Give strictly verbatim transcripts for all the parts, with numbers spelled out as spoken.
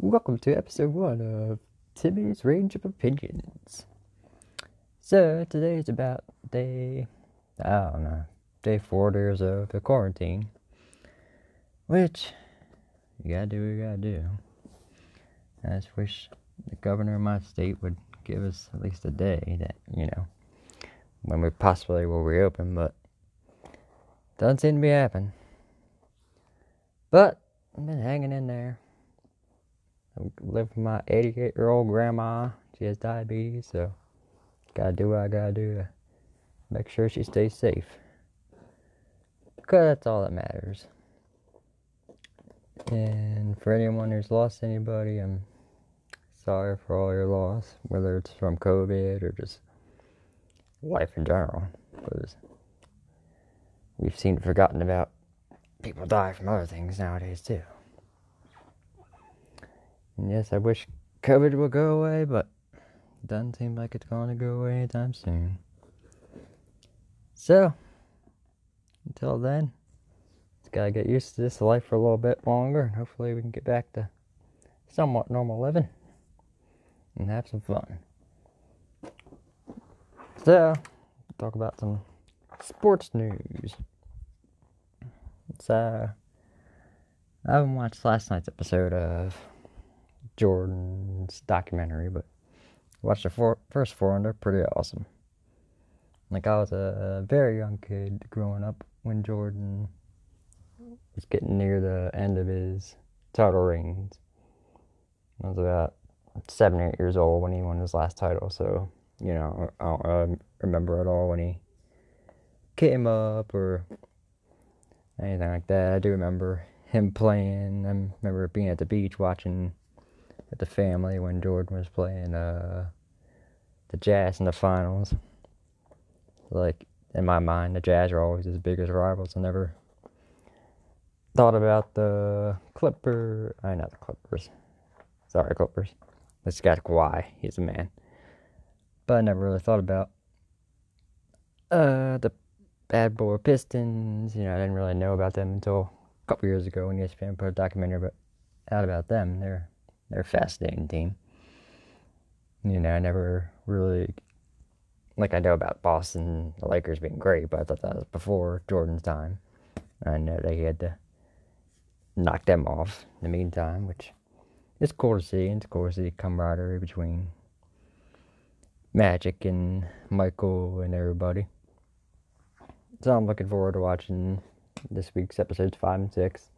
Welcome to episode one of Timmy's Range of Opinions. So, today is about day, I don't know, day four days of the quarantine. Which, you gotta do what you gotta do. I just wish the governor of my state would give us at least a day that, you know, when we possibly will reopen, but doesn't seem to be happening. But, I've been hanging in there. I live with my eighty-eight-year-old grandma. She has diabetes, so gotta do what I gotta do to make sure she stays safe. Because that's all that matters. And for anyone who's lost anybody, I'm sorry for all your loss, whether it's from COVID or just life in general. Because we've seen forgotten about people die from other things nowadays, too. And yes, I wish COVID would go away, but it doesn't seem like it's going to go away anytime soon. So, until then, just gotta get used to this life for a little bit longer, and hopefully we can get back to somewhat normal living and have some fun. So, talk about some sports news. So, I haven't watched last night's episode of Jordan's documentary, but watched the four, first four under, pretty awesome. Like, I was a very young kid growing up when Jordan was getting near the end of his title reigns. I was about seven or eight years old when he won his last title, so, you know, I don't uh, remember at all when he came up or anything like that. I do remember him playing. I remember being at the beach watching with the family when Jordan was playing uh, the Jazz in the finals. Like, in my mind, the Jazz are always his biggest rivals. I never thought about the Clippers. I not the Clippers. Sorry, Clippers. This guy Kawhi, he's a man. But I never really thought about uh, the Bad Boy Pistons. You know, I didn't really know about them until a couple years ago when E S P N put a documentary out about them. They're They're a fascinating team. You know, I never really, like, I know about Boston, the Lakers being great, but I thought that was before Jordan's time. I know that he had to knock them off in the meantime, which is cool to see. And it's cool to see camaraderie between Magic and Michael and everybody. So I'm looking forward to watching this week's episodes five and six.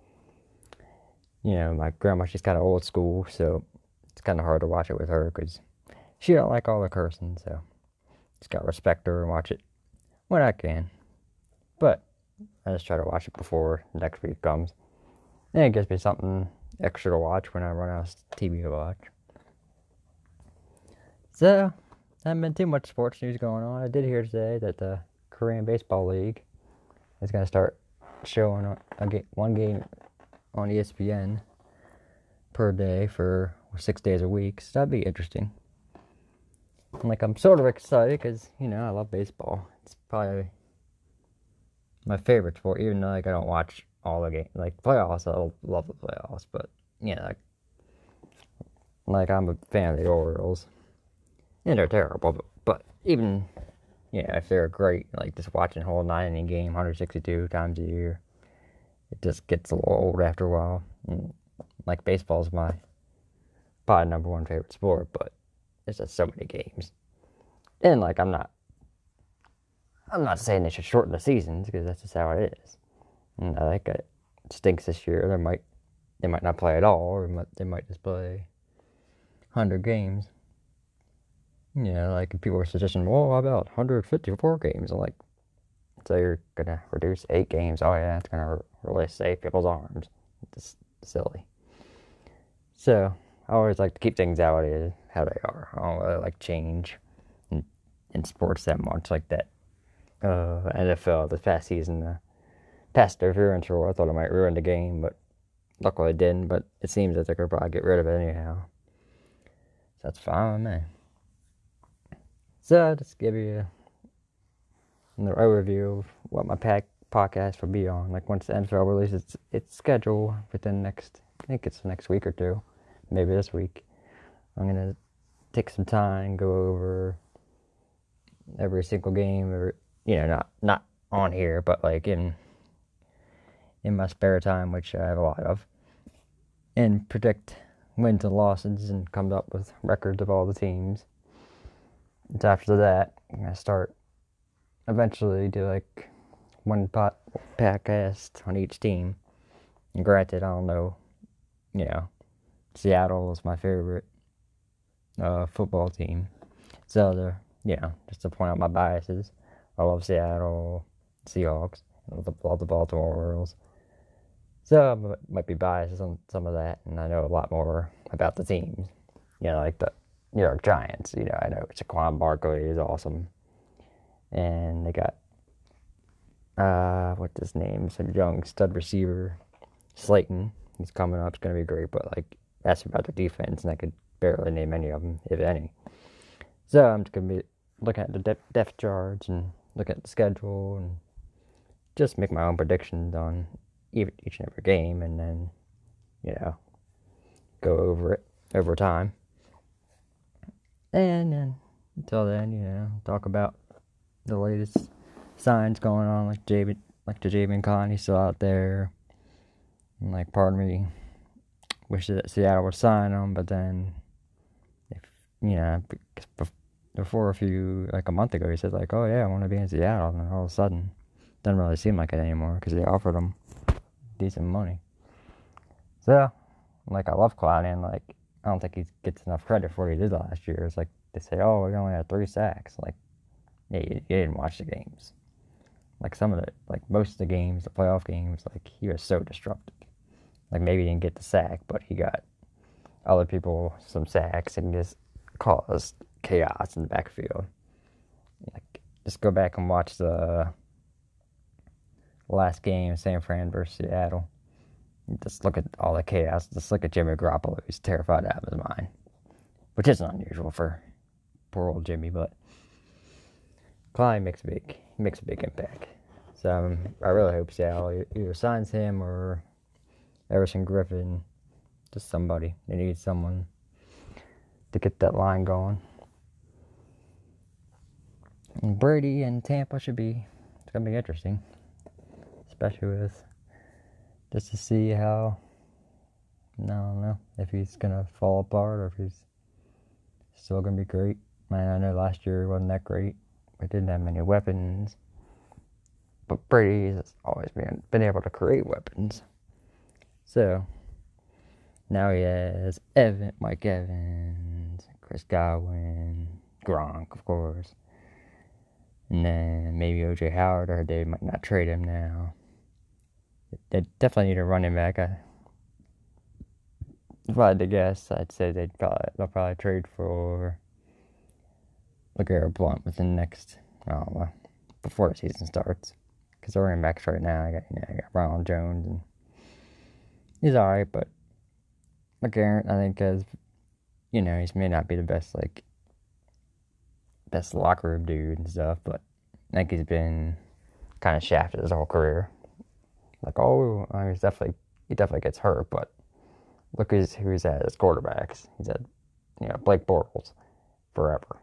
You know, my grandma, she's kind of old school, so it's kind of hard to watch it with her because she don't like all the cursing, so just got to respect her and watch it when I can. But I just try to watch it before next week comes. And it gives me something extra to watch when I run out of T V to watch. So, there hasn't been too much sports news going on. I did hear today that the Korean Baseball League is going to start showing a, a game, one game on E S P N per day for six days a week, so that'd be interesting. And like, I'm sort of excited because, you know, I love baseball. It's probably my favorite sport, even though, like, I don't watch all the games. Like, playoffs, I love the playoffs, but, you know, like, like I'm a fan of the Orioles, and they're terrible, but, but even, you know, if they're great, like, just watching a whole nine-inning game one hundred sixty-two times a year, it just gets a little old after a while. And, like, baseball's my probably number one favorite sport, but there's just so many games. And, like, I'm not, I'm not saying they should shorten the seasons because that's just how it is. And I think it stinks this year. They might, they might not play at all, or they might, they might just play one hundred games. You know, like, people are suggesting, well, how about one hundred fifty-four games? I'm like, so you're going to reduce eight games. Oh, yeah, it's going to really save people's arms. It's just silly. So, I always like to keep things how it is, how they are. I don't really like change in, in sports that much, like that uh, N F L this past season. Uh, past interference rule, I thought it might ruin the game, but luckily it didn't. But it seems that they're going to probably get rid of it anyhow. So, that's fine with me. So, I'll just give you a the overview of what my pack podcast will be on. Like, once the N F L releases its, its schedule within next, I think it's the next week or two. maybe this week, I'm going to take some time, go over every single game, or, you know, not not on here, but like in in my spare time, which I have a lot of, and predict wins and losses and come up with records of all the teams. It's after that, I'm going to start eventually do like one pot podcast on each team. And granted, I don't know, you know, Seattle is my favorite uh, football team. So, the, you know, just to point out my biases, I love Seattle, Seahawks, and all the Baltimore Orioles. So, I might be biased on some of that, and I know a lot more about the teams. You know, like the New York Giants, you know, I know Saquon Barkley is awesome. And they got, uh, what's his name? Some young stud receiver, Slayton. He's coming up. It's going to be great. But, like, ask about their defense, and I could barely name any of them, if any. So I'm just going to be looking at the de- depth charts and looking at the schedule and just make my own predictions on each and every game, and then, you know, go over it over time. And then, until then, you know, talk about the latest signs going on, like Javon, like the Javon Kinlaw still out there. And, like, part of me wishes that Seattle would sign him, but then, if, you know, before a few, like a month ago, he said, like, oh yeah, I want to be in Seattle, and then all of a sudden, doesn't really seem like it anymore, because they offered him decent money. So, like, I love Clowney, and, like, I don't think he gets enough credit for what he did last year. It's like, they say, oh, we only had three sacks, like, yeah, you, you didn't watch the games. Like, some of the, like, most of the games, the playoff games, like, he was so disruptive. Like, maybe he didn't get the sack, but he got other people some sacks and just caused chaos in the backfield. Like, just go back and watch the last game, San Fran versus Seattle. Just look at all the chaos. Just look at Jimmy Garoppolo, who's terrified out of his mind, which isn't unusual for poor old Jimmy, but Clyde makes a big, makes a big impact. So um, I really hope Seattle either signs him or Everson Griffin, just somebody. They need someone to get that line going. And Brady and Tampa should be, it's going to be interesting, especially with, just to see how, I don't know, if he's going to fall apart or if he's still going to be great. Man, I know last year wasn't that great. We didn't have many weapons, but Brady has always been, been able to create weapons. So, now he has Evan, Mike Evans, Chris Godwin, Gronk, of course. And then maybe O J Howard, or they might not trade him now. They definitely need a running back. I, if I had to guess, I'd say they'd probably, they'll probably trade for LeGarrette Blount within the next, I don't know, before the season starts. Because the running backs right now, I got, you know, I got Ronald Jones, and he's alright, but LeGarrette, I think, has, you know, he may not be the best, like, best locker room dude and stuff, but I think he's been kind of shafted his whole career. Like, oh, I mean, he's definitely, he definitely gets hurt, but look who's, who he's at as quarterbacks. He's at, you know, Blake Bortles forever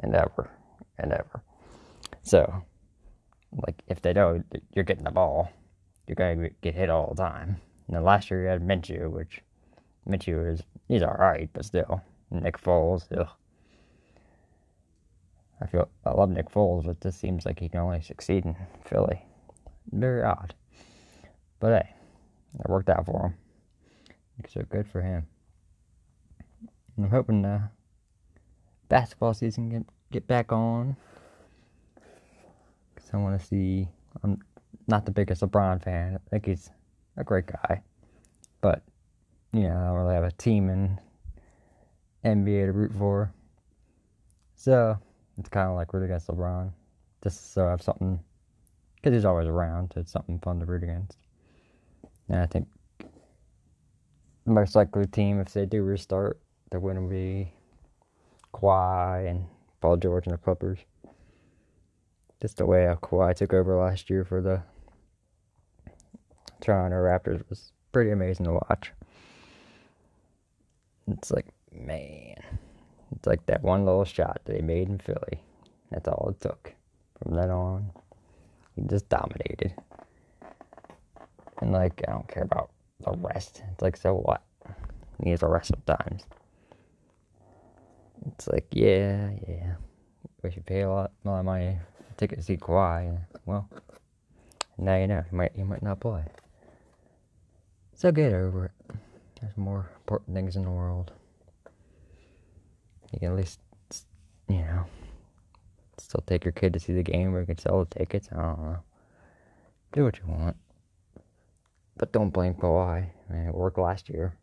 and ever and ever. So, like, if they don't, you're getting the ball, you're going to get hit all the time. And then last year you had Minshew, which Minshew is, he's all right, but still. Nick Foles, ugh. I feel, I love Nick Foles, but this seems like he can only succeed in Philly. Very odd. But hey, that worked out for him. So good for him. And I'm hoping the basketball season can get back on. Because I want to see, I'm not the biggest LeBron fan. I think he's a great guy. But, you know, I don't really have a team in N B A to root for. So, it's kind of like root against LeBron. Just so I have something, because he's always around, so it's something fun to root against. And I think most likely team, if they do restart, they're going to be Kawhi and Paul George and the Clippers. Just the way how Kawhi took over last year for the Toronto Raptors was pretty amazing to watch. It's like, man, it's like that one little shot they made in Philly. That's all it took. From then on, he just dominated. And, like, I don't care about the rest. It's like, so what? He needs a rest sometimes. It's like, yeah, yeah. We should pay a lot more money to take it to see Kawhi. Well, now you know. He might, he might not play. So get over it. There's more important things in the world. You can at least, you know, still take your kid to see the game, or you can sell the tickets. I don't know. Do what you want. But don't blame Kawhi. I mean, it worked last year.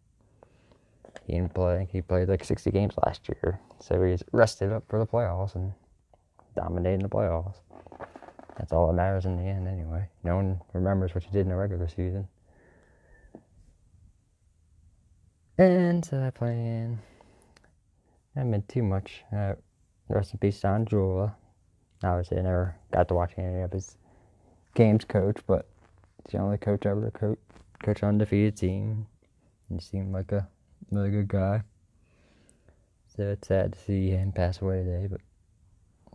He didn't play. He played like sixty games last year. So he's rested up for the playoffs and dominating the playoffs. That's all that matters in the end anyway. No one remembers what you did in the regular season. And so I plan. That meant too much. Uh, rest in peace, San Jula. Obviously, I never got to watch any of his games coach, but he's the only coach ever to coach, coach on undefeated team. He seemed like a really good guy. So it's sad to see him pass away today, but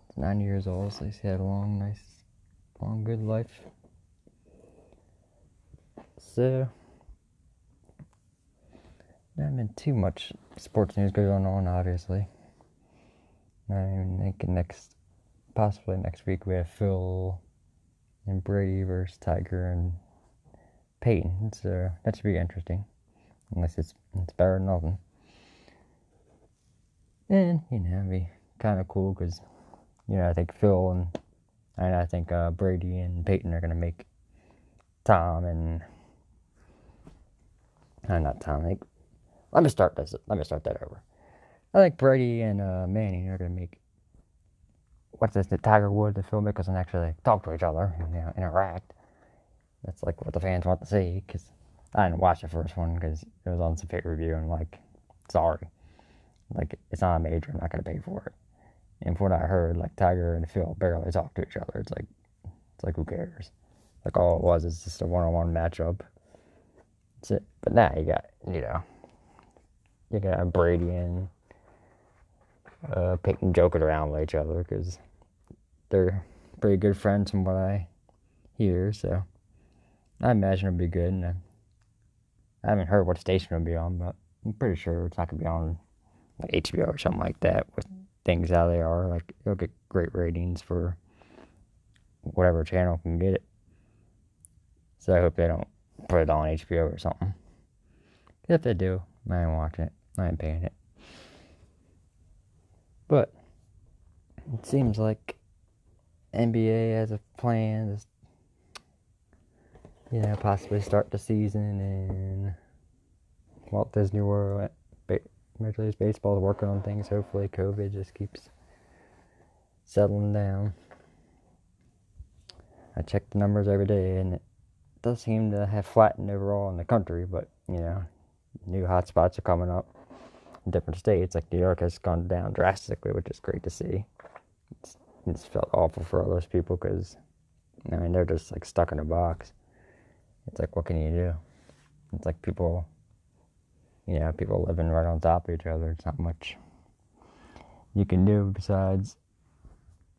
he's ninety years old, so he's had a long, nice, long, good life. So, not been too much sports news going on, obviously. I mean, I think next, possibly next week, we have Phil and Brady versus Tiger and Peyton. So that should be interesting. Unless it's, it's better than nothing. And, you know, it'd be kind of cool because, you know, I think Phil and, and I think uh, Brady and Peyton are going to make Tom and, uh, not Tom, I think. Let me start this. Let me start that over. I think Brady and uh, Manning are gonna make what's this? The Tiger Woods and Phil Mickelson actually like, talk to each other and, you know, interact. That's like what the fans want to see. Cause I didn't watch the first one because it was on some pay review and like, sorry, like it's not a major. I'm not gonna pay for it. And from what I heard, like Tiger and Phil barely talk to each other. It's like, it's like who cares? Like all it was is just a one-on-one matchup. That's it. But now you got you know. You got Brady and uh, Peyton joking around with each other because they're pretty good friends from what I hear. So I imagine it'll be good. And I, I haven't heard what station it'll be on, but I'm pretty sure it's not going to be on like H B O or something like that with things how they are. Like it'll get great ratings for whatever channel can get it. So I hope they don't put it on H B O or something. If they do, I ain't watching it. I ain't paying it. But it seems like N B A has a plan to, you know, possibly start the season in Walt Disney World. Major League Baseball is working on things. Hopefully COVID just keeps settling down. I check the numbers every day, and it does seem to have flattened overall in the country, but, you know, new hotspots are coming up in different states. Like New York has gone down drastically, which is great to see. It's, it's felt awful for all those people because, I mean, they're just like stuck in a box. It's like, what can you do? It's like people, you know, people living right on top of each other. It's not much you can do besides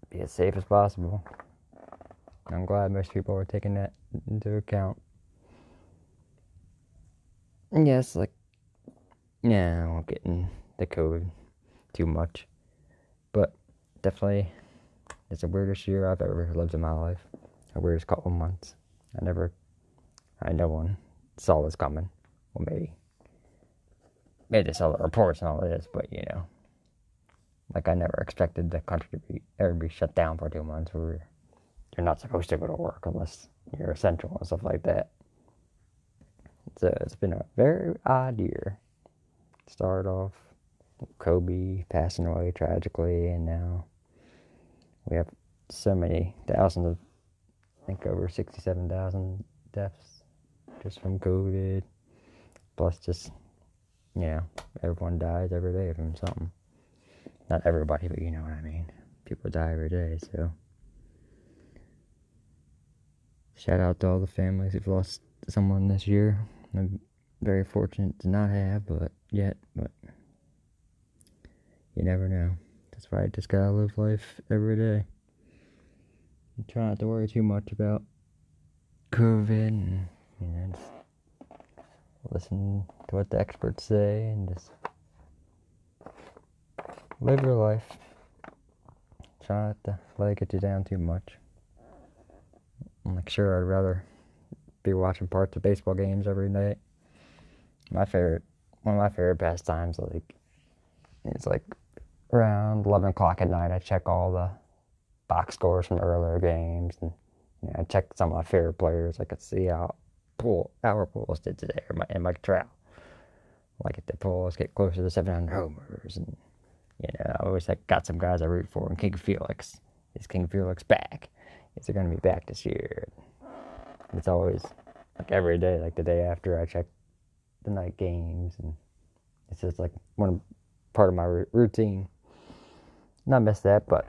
be as safe as possible. I'm glad most people are taking that into account. Yes, like, yeah, I won't get in the COVID too much, but definitely it's the weirdest year I've ever lived in my life, the weirdest couple months. I never, I no one saw this coming, well maybe, maybe they saw the reports and all this, but you know, like I never expected the country to be, ever be shut down for two months where you're not supposed to go to work unless you're essential and stuff like that. So it's been a very odd year. Start off Kobe passing away tragically, and now we have so many thousands of, I think over sixty-seven thousand deaths just from COVID. Plus just, you know, everyone dies every day from something. Not everybody, but you know what I mean. People die every day, so. Shout out to all the families who've lost someone this year. I'm very fortunate to not have, but yet, but you never know. That's why I just gotta live life every day. And try not to worry too much about COVID and, you know, just listen to what the experts say and just live your life. Try not to let it get you down too much. Like, sure, I'd rather be watching parts of baseball games every night. My favorite, one of my favorite pastimes, like, it's like around eleven o'clock at night. I check all the box scores from earlier games, and you know, I check some of my favorite players. I could see how pool, our pools did today, or my, and my trial. Like, if the pools get closer to seven hundred homers, and you know, I always like, got some guys I root for. And King Felix, is King Felix back? Is he going to be back this year? It's always, like, every day, like, the day after I check the night games, and it's just, like, one part of my routine. Not miss that, but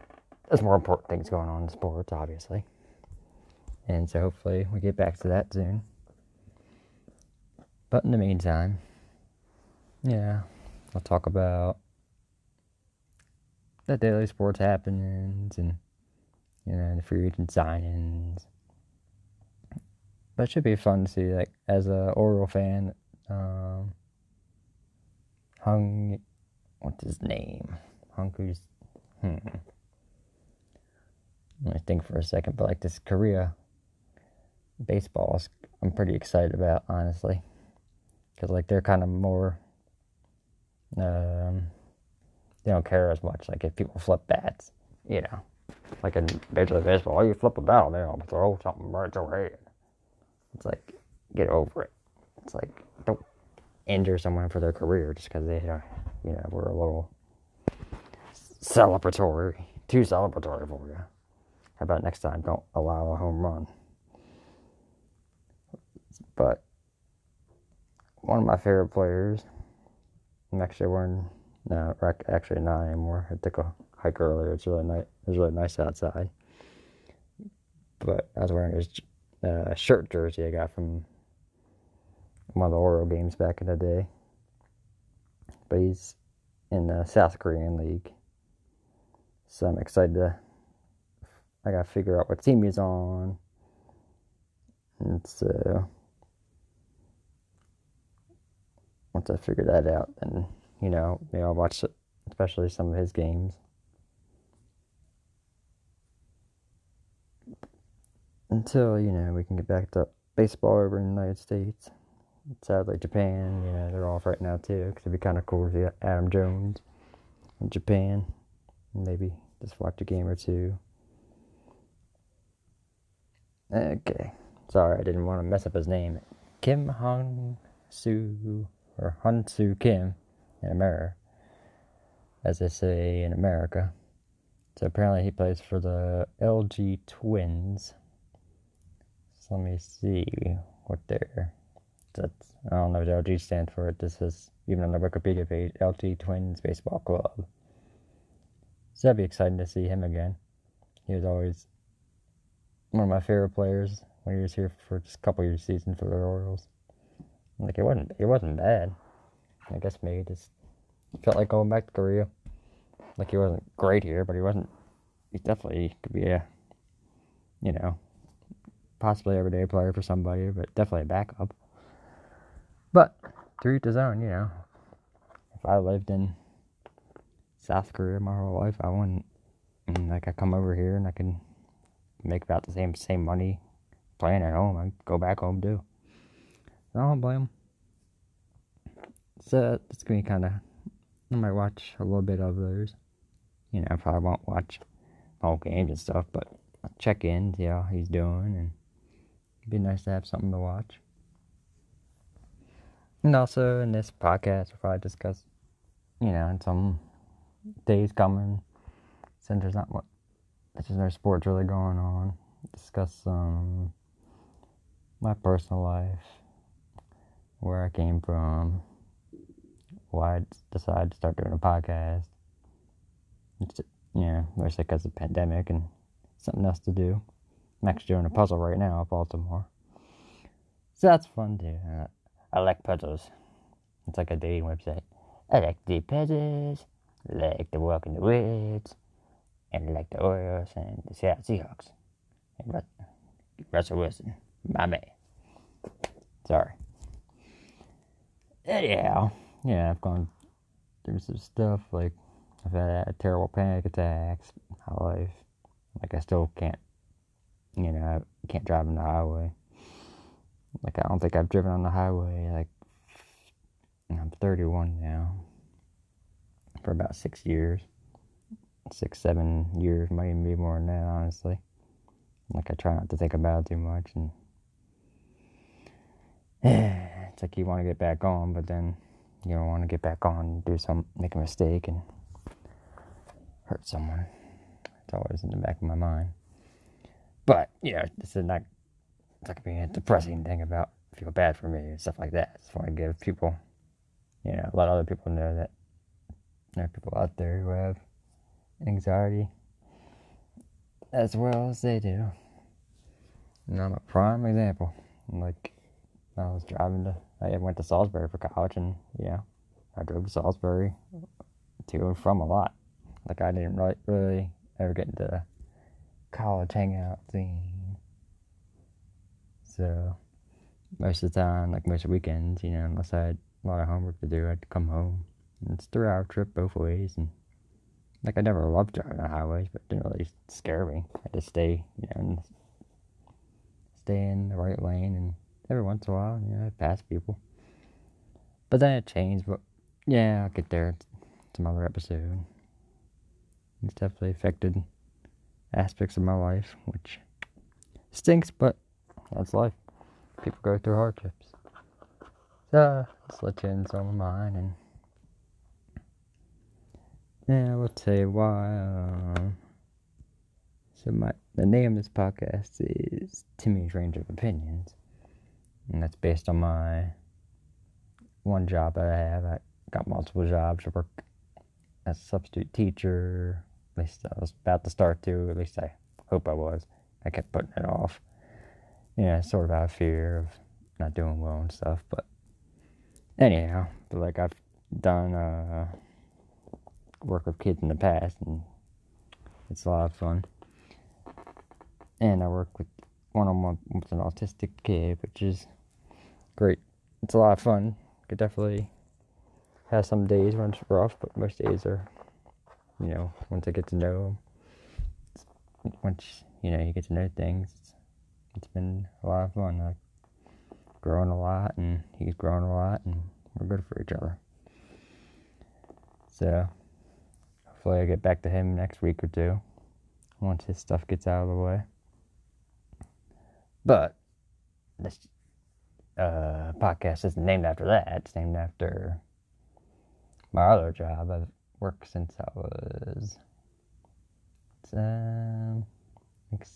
there's more important things going on in sports, obviously. And so hopefully we get back to that soon. But in the meantime, yeah, I'll talk about the daily sports happenings and, you know, the free agent signings. But it should be fun to see, like, as a Oriole fan, um, Hung, what's his name? Hunku's, hmm. Let me think for a second, but, like, this Korea baseball, I'm pretty excited about, honestly. Because, like, they're kind of more, um... they don't care as much. Like, if people flip bats, you know, like in Major League Baseball, you flip a bat, they don't throw something right to your head. It's like, get over it. It's like, don't injure someone for their career just because they don't, you know, we're a little celebratory, too celebratory for you. How about next time, don't allow a home run? But one of my favorite players, I'm actually wearing. No, actually not anymore. I took a hike earlier. It's really nice. It was really nice outside. But I was wearing his uh, shirt jersey I got from one of the Oriole games back in the day. But he's in the South Korean League, so I'm excited to. I gotta figure out what team he's on, and so once I figure that out, then. You know, maybe I'll watch especially some of his games. Until, you know, we can get back to baseball over in the United States. Sadly, Japan, you know, they're off right now too. Because it'd be kind of cool to see Adam Jones in Japan. And maybe just watch a game or two. Okay. Sorry, I didn't want to mess up his name. Kim Hyun-soo, or Hyun-soo Kim. In America, as they say in America. So apparently he plays for the L G Twins. So let me see what they're. That's, I don't know what L G stands for. It. This is even on the Wikipedia page, L G Twins Baseball Club. So that'd be exciting to see him again. He was always one of my favorite players when he was here for just a couple years season for the Orioles. Like it wasn't, it wasn't bad. I guess maybe it just felt like going back to Korea. Like he wasn't great here, but he wasn't. He definitely could be a, you know, possibly everyday player for somebody, but definitely a backup. But to each his own, you know. If I lived in South Korea my whole life, I wouldn't. Like I come over here and I can make about the same same money playing at home. I go back home too. I don't blame him. So it's gonna be kind of. I might watch a little bit of those. You know, I probably won't watch all games and stuff, but I'll check in, see how he's doing, and it'd be nice to have something to watch. And also in this podcast, we'll probably discuss, you know, in some days coming, since there's not what, there's no sports really going on. Discuss um, my personal life, where I came from. Why I decided to start doing a podcast. It's, you know, mostly because of the pandemic and something else to do. I'm actually doing a puzzle right now at Baltimore. So that's fun too. Uh, I like puzzles. It's like a dating website. I like the puzzles. like the Walking the Woods, and like the Orioles and the Seahawks. And Russell Wilson, my man. Sorry. Anyhow, yeah, I've gone through some stuff, like I've had a terrible panic attacks my life. Like I still can't, you know, I can't drive on the highway. Like I don't think I've driven on the highway, like I'm thirty-one now. For about six years. Six, seven years, might even be more than that, honestly. Like I try not to think about it too much, and it's like you want to get back on, but then you don't want to get back on and do some, make a mistake and hurt someone. It's always in the back of my mind. But you know, this is not, it's not gonna be a depressing thing about feel bad for me and stuff like that. I just want to give people, you know, let other people know that there are people out there who have anxiety as well as they do. And I'm a prime example. Like, I was driving to, I went to Salisbury for college, and, you know, I drove to Salisbury to and from a lot. Like, I didn't really, really ever get into the college hangout scene. So, most of the time, like most weekends, you know, unless I had a lot of homework to do, I'd come home. And it's a three-hour trip both ways, and, like, I never loved driving on highways, but it didn't really scare me. I had to stay, you know, and stay in the right lane, and every once in a while, you know, I pass people. But then it changed, but, yeah, I'll get there. It's, it's another episode. It's definitely affected aspects of my life, which stinks, but that's life. People go through hardships. So, let's let you in some of mine, and yeah, I will tell you why. Um, so my the name of this podcast is Timmy's Range of Opinions, and that's based on my one job that I have. I got multiple jobs. I work as a substitute teacher. At least I was about to start to. At least I hope I was. I kept putting it off. You know, sort of out of fear of not doing well and stuff. But anyhow, but like I've done Uh, work with kids in the past, and it's a lot of fun. And I work with one-on-one with an autistic kid, which is great. It's a lot of fun. Could definitely have some days when it's rough, but most days are, you know, once I get to know them, once, you know, you get to know things, it's, it's been a lot of fun. Like, growing a lot, and he's grown a lot, and we're good for each other. So hopefully I get back to him next week or two, once his stuff gets out of the way. But this uh, podcast isn't named after that. It's named after my other job. I've worked since I was um, like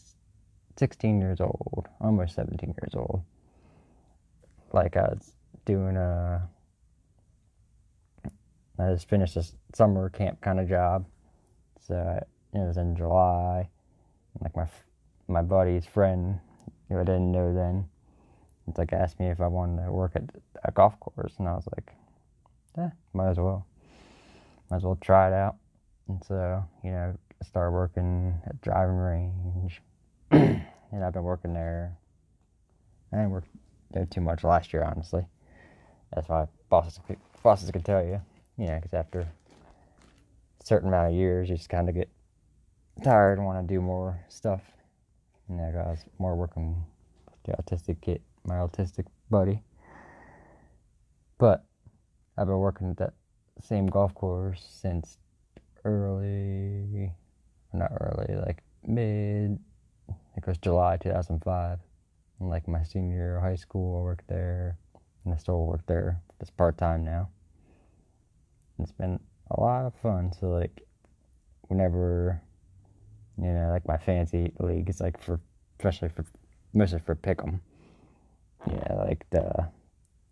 sixteen years old, almost seventeen years old. Like I was doing a I just finished a summer camp kind of job, so it was in July. Like my my buddy's friend, who I didn't know then, it's like asked me if I wanted to work at a golf course, and I was like, eh, might as well, might as well try it out. And so, you know, I started working at the driving range, and I've been working there. I didn't work there too much last year, honestly. That's why bosses bosses can tell you. You know, because after a certain amount of years, you just kind of get tired and want to do more stuff. You know, I was more working with the autistic kid, my autistic buddy. But I've been working at that same golf course since early, not early, like mid, I think it was July two thousand five. And like my senior year of high school, I worked there, and I still work there. It's part-time now. It's been a lot of fun. So like whenever, you know, like my fantasy league is like for especially for mostly for pick'em. Yeah, like the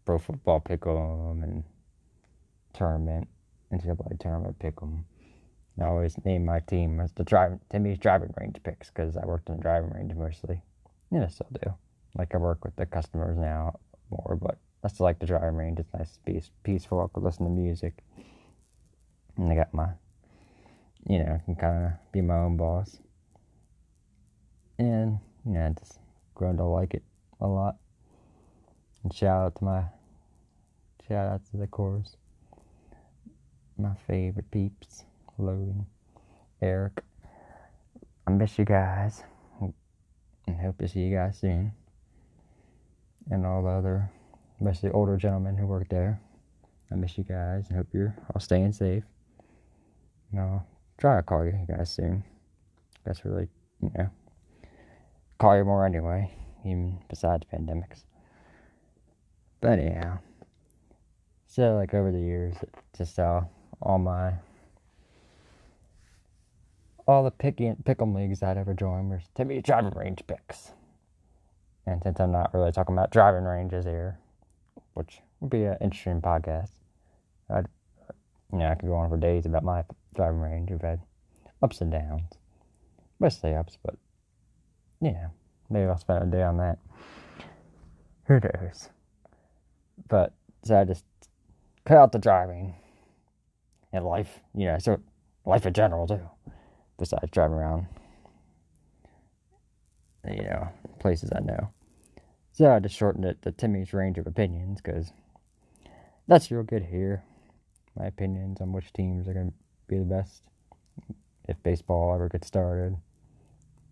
pro football pick'em and tournament, N C double A tournament pick'em. I always name my team as the driving Timmy's driving range picks because I worked in the driving range mostly. Yeah, I still do. Like I work with the customers now more, but I still like the driving range. It's nice, peace, peaceful. I could listen to music. And I got my you know, I can kind of be my own boss. And, you know, I just grown to like it a lot. And shout out to my, shout out to the chorus. My favorite peeps, Logan, Eric. I miss you guys. And hope to see you guys soon. And all the other, especially older gentlemen who work there. I miss you guys and hope you're all staying safe. And I'll try to call you guys soon. That's really, you know, call you more anyway, even besides pandemics. But anyhow, so like over the years, just uh, all my, all the picky, pick'em leagues I'd ever joined were Timmy's driving range picks. And since I'm not really talking about driving ranges here, which would be an interesting podcast, I'd, you know, I could go on for days about my driving range. We've had ups and downs, mostly ups, but yeah, maybe I'll spend a day on that. Who knows? But so I just cut out the driving and life, you know, so life in general too, besides driving around, you know, places I know. So I just shortened it to Timmy's Range of Opinions, because that's real good here. My opinions on which teams are going to be the best if baseball ever gets started.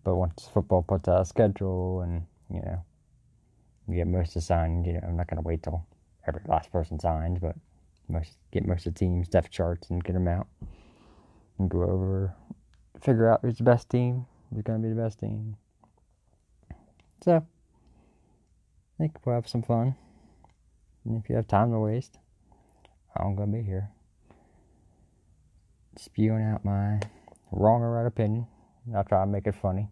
But once football puts out a schedule and, you know, you get most assigned, you know, I'm not going to wait till every last person signs, but most get most of the teams' depth charts and get them out and go over, figure out who's the best team, who's going to be the best team. So, I think we'll have some fun. And if you have time to waste, I'm going to be here spewing out my wrong or right opinion. I'll try to make it funny.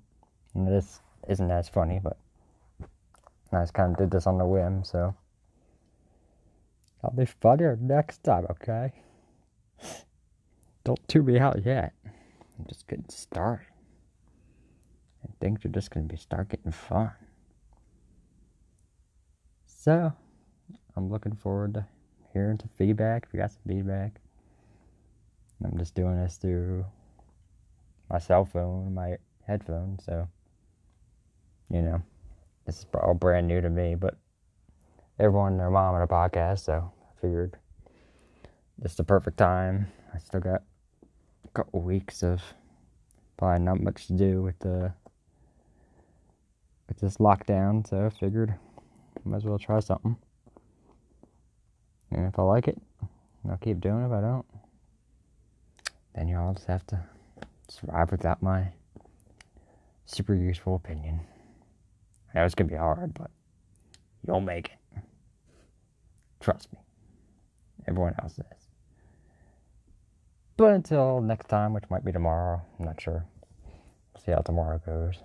And this isn't as funny, but I just kind of did this on the whim, so I'll be funnier next time, okay? Don't tune me out yet. I'm just getting started. And things are just going to be start getting fun. So, I'm looking forward to hearing some feedback. If you got some feedback, I'm just doing this through my cell phone, my headphones, so, you know, this is all brand new to me, but everyone and their mom on a podcast, so I figured this is the perfect time. I still got a couple weeks of probably not much to do with the with this lockdown, so I figured I might as well try something. And if I like it, I'll keep doing it. If I don't, then y'all just have to survive without my super useful opinion. I know it's going to be hard, but you'll make it. Trust me. Everyone else does. But until next time, which might be tomorrow, I'm not sure. We'll see how tomorrow goes.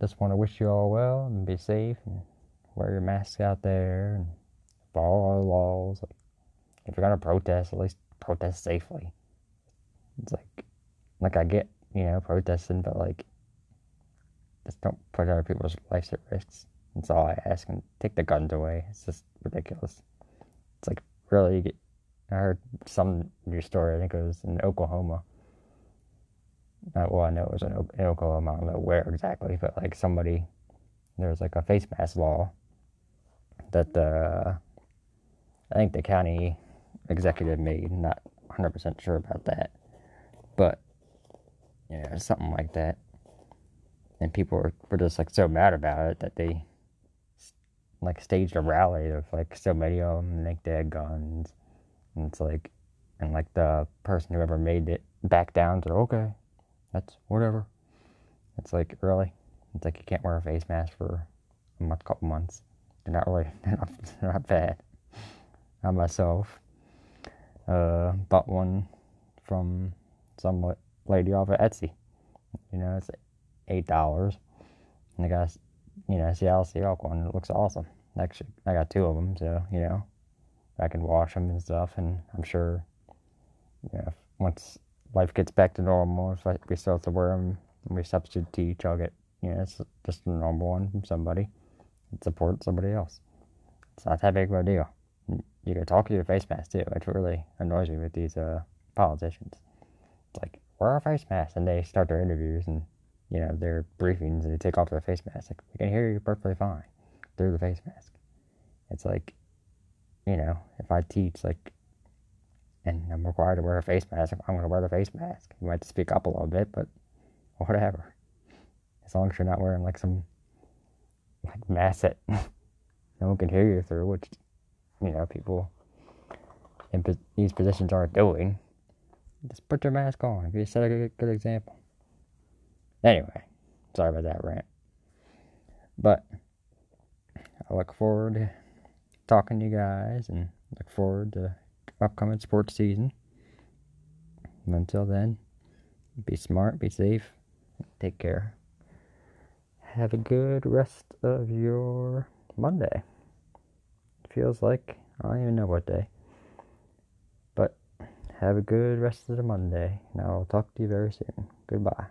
Just want to wish you all well and be safe. And wear your masks out there and follow our laws. Like, if you're going to protest, at least protest safely. It's like, like I get, you know, protesting, but like, just don't put other people's lives at risk. That's all I ask. And take the guns away. It's just ridiculous. It's like, really, I heard some news story, I think it was in Oklahoma. Uh, well, I know it was in, o- in Oklahoma, I don't know where exactly, but like somebody, there was like a face mask law that the, I think the county executive made. I'm not one hundred percent sure about that. But, you know, something like that. And people were, were just, like, so mad about it that they, like, staged a rally of, like, so many of them, like, they had guns. And it's like, and, like, the person who ever made it backed down to, okay, that's whatever. It's like, really? It's like you can't wear a face mask for a month, couple months. They're not really, they're not, they're not bad. I myself uh, bought one from some lady off of Etsy. You know, it's eight dollars, and I got, you know, Seattle Seahawks one. It looks awesome. Actually, I got two of them, so you know, I can wash them and stuff. And I'm sure, you know, if once life gets back to normal, if I, we still have to wear them and we substitute teach, I'll get, you know, it's just a normal one from somebody that supports somebody else. It's not that big of a deal. You can talk to your face mask too, which really annoys me with these uh, politicians. It's like, wear our face masks, and they start their interviews and, you know, their briefings, and they take off their face masks. Like, we can hear you perfectly fine through the face mask. It's like, you know, if I teach, like, and I'm required to wear a face mask, I'm going to wear the face mask. You might have to speak up a little bit, but whatever. As long as you're not wearing, like, some, like, mask that no one can hear you through, which, you know, people in po- these positions are doing. Just put your mask on if you set a good, good example. Anyway, sorry about that rant. But I look forward to talking to you guys and look forward to upcoming sports season. And until then, be smart, be safe, take care. Have a good rest of your Monday. It feels like I don't even know what day. But have a good rest of the Monday, and I'll talk to you very soon. Goodbye.